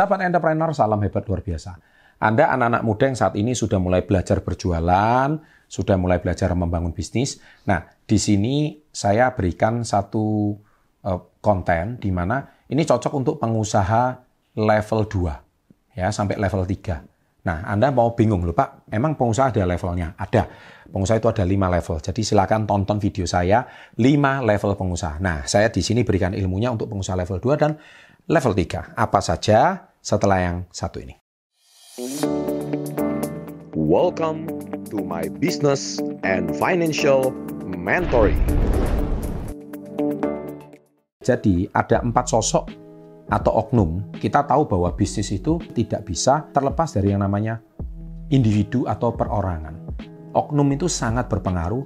Sahabat entrepreneur, salam hebat luar biasa. Anda anak-anak muda yang saat ini sudah mulai belajar berjualan, sudah mulai belajar membangun bisnis. Nah, di sini saya berikan satu konten di mana ini cocok untuk pengusaha level 2 ya sampai level 3. Nah, Anda mau bingung loh, Pak. Emang pengusaha ada levelnya? Ada. Pengusaha itu ada 5 level. Jadi silakan tonton video saya 5 level pengusaha. Nah, saya di sini berikan ilmunya untuk pengusaha level 2 dan level 3. Apa saja setelah yang satu ini. Welcome to my business and financial mentoring. Jadi ada 4 sosok atau oknum. Kita tahu bahwa bisnis itu tidak bisa terlepas dari yang namanya individu atau perorangan. Oknum itu sangat berpengaruh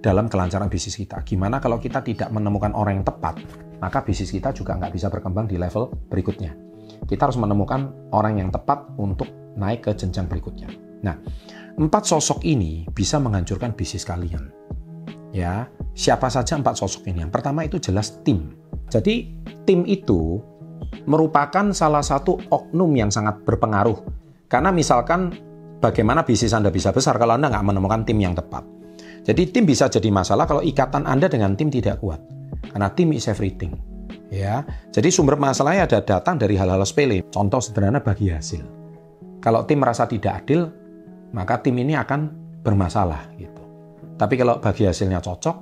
dalam kelancaran bisnis kita. Gimana kalau kita tidak menemukan orang yang tepat? Maka bisnis kita juga nggak bisa berkembang di level berikutnya. Kita harus menemukan orang yang tepat untuk naik ke jenjang berikutnya. Nah, 4 sosok ini bisa menghancurkan bisnis kalian. Ya, siapa saja 4 sosok ini? Yang pertama itu jelas tim. Jadi, tim itu merupakan salah satu oknum yang sangat berpengaruh. Karena misalkan bagaimana bisnis Anda bisa besar kalau Anda nggak menemukan tim yang tepat. Jadi, tim bisa jadi masalah kalau ikatan Anda dengan tim tidak kuat. Karena tim is everything, ya. Jadi sumber masalahnya ada datang dari hal-hal sepele. Contoh sederhana bagi hasil. Kalau tim merasa tidak adil, maka tim ini akan bermasalah gitu. Tapi kalau bagi hasilnya cocok,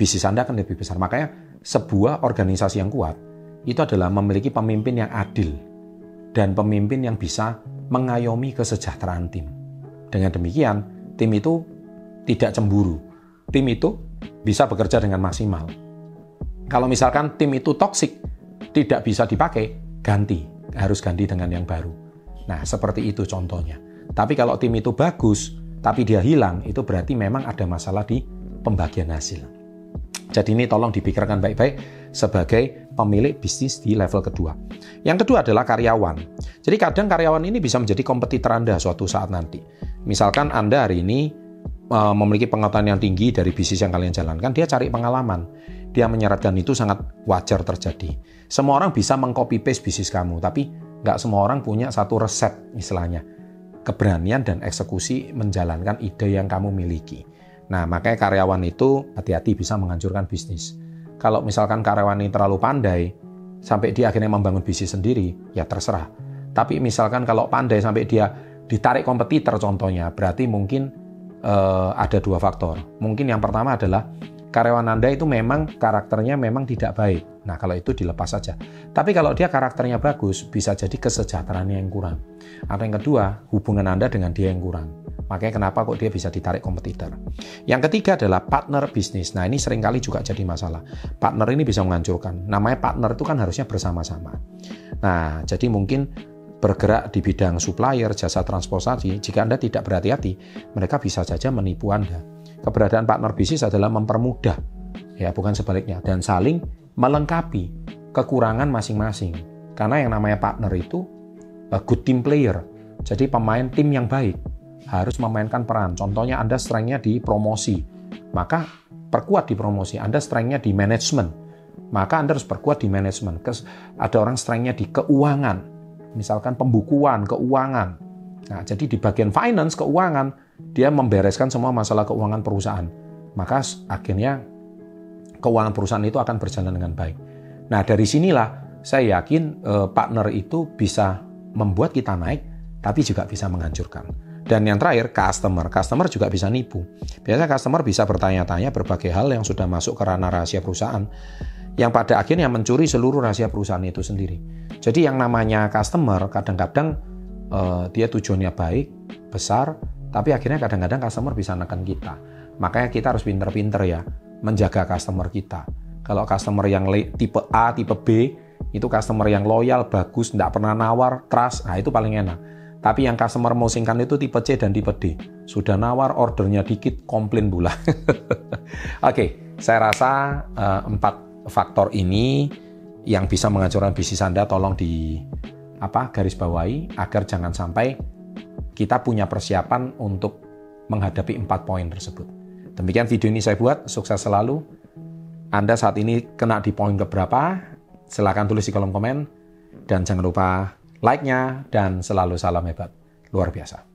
bisnis Anda akan lebih besar. Makanya sebuah organisasi yang kuat itu adalah memiliki pemimpin yang adil dan pemimpin yang bisa mengayomi kesejahteraan tim. Dengan demikian, tim itu tidak cemburu. Tim itu bisa bekerja dengan maksimal. Kalau misalkan tim itu toksik, tidak bisa dipakai, ganti. Harus ganti dengan yang baru. Nah, seperti itu contohnya. Tapi kalau tim itu bagus, tapi dia hilang, itu berarti memang ada masalah di pembagian hasil. Jadi ini tolong dipikirkan baik-baik sebagai pemilik bisnis di level kedua. Yang kedua adalah karyawan. Jadi kadang karyawan ini bisa menjadi kompetitor Anda suatu saat nanti. Misalkan Anda hari ini memiliki pengetahuan yang tinggi dari bisnis yang kalian jalankan, dia cari pengalaman. Dia menyeratkan itu sangat wajar terjadi. Semua orang bisa mengcopy paste bisnis kamu, tapi nggak semua orang punya satu resep istilahnya. Keberanian dan eksekusi menjalankan ide yang kamu miliki. Nah, makanya karyawan itu hati-hati bisa menghancurkan bisnis. Kalau misalkan karyawan ini terlalu pandai, sampai dia akhirnya membangun bisnis sendiri, ya terserah. Tapi misalkan kalau pandai sampai dia ditarik kompetitor contohnya, berarti mungkin ada 2 faktor. Mungkin yang pertama adalah karyawan Anda itu memang karakternya memang tidak baik. Nah, kalau itu dilepas saja. Tapi kalau dia karakternya bagus, bisa jadi kesejahteraannya yang kurang. Atau yang kedua, hubungan Anda dengan dia yang kurang. Makanya kenapa kok dia bisa ditarik kompetitor. Yang ketiga adalah partner bisnis. Nah, ini seringkali juga jadi masalah. Partner ini bisa menghancurkan. Namanya partner itu kan harusnya bersama-sama. Nah, jadi mungkin bergerak di bidang supplier, jasa transportasi, jika Anda tidak berhati-hati, mereka bisa saja menipu Anda. Keberadaan partner bisnis adalah mempermudah, ya bukan sebaliknya, dan saling melengkapi kekurangan masing-masing. Karena yang namanya partner itu good team player, jadi pemain tim yang baik, harus memainkan peran. Contohnya Anda strength-nya di promosi, maka perkuat di promosi. Anda strength-nya di manajemen, maka Anda harus perkuat di manajemen. Ada orang strength-nya di keuangan, misalkan pembukuan, keuangan. Nah, jadi di bagian finance, keuangan, dia membereskan semua masalah keuangan perusahaan. Maka akhirnya keuangan perusahaan itu akan berjalan dengan baik. Nah, dari sinilah saya yakin partner itu bisa membuat kita naik, tapi juga bisa menghancurkan. Dan yang terakhir, customer. Customer juga bisa nipu. Biasanya customer bisa bertanya-tanya berbagai hal yang sudah masuk ke ranah rahasia perusahaan, yang pada akhirnya mencuri seluruh rahasia perusahaan itu sendiri. Jadi yang namanya customer kadang-kadang dia tujuannya baik, besar, tapi akhirnya kadang-kadang customer bisa neken kita. Makanya kita harus pinter-pinter ya menjaga customer kita. Kalau customer yang tipe A, tipe B, itu customer yang loyal, bagus, tidak pernah nawar, trust, nah itu paling enak. Tapi yang customer mosingkan itu tipe C dan tipe D. Sudah nawar, ordernya dikit, komplain pula. Oke, saya rasa 4 faktor ini yang bisa menghancurkan bisnis Anda tolong garis bawahi agar jangan sampai kita punya persiapan untuk menghadapi 4 poin tersebut. Demikian video ini saya buat, sukses selalu. Anda saat ini kena di poin keberapa? Silahkan tulis di kolom komen dan jangan lupa like-nya, dan selalu salam hebat. Luar biasa.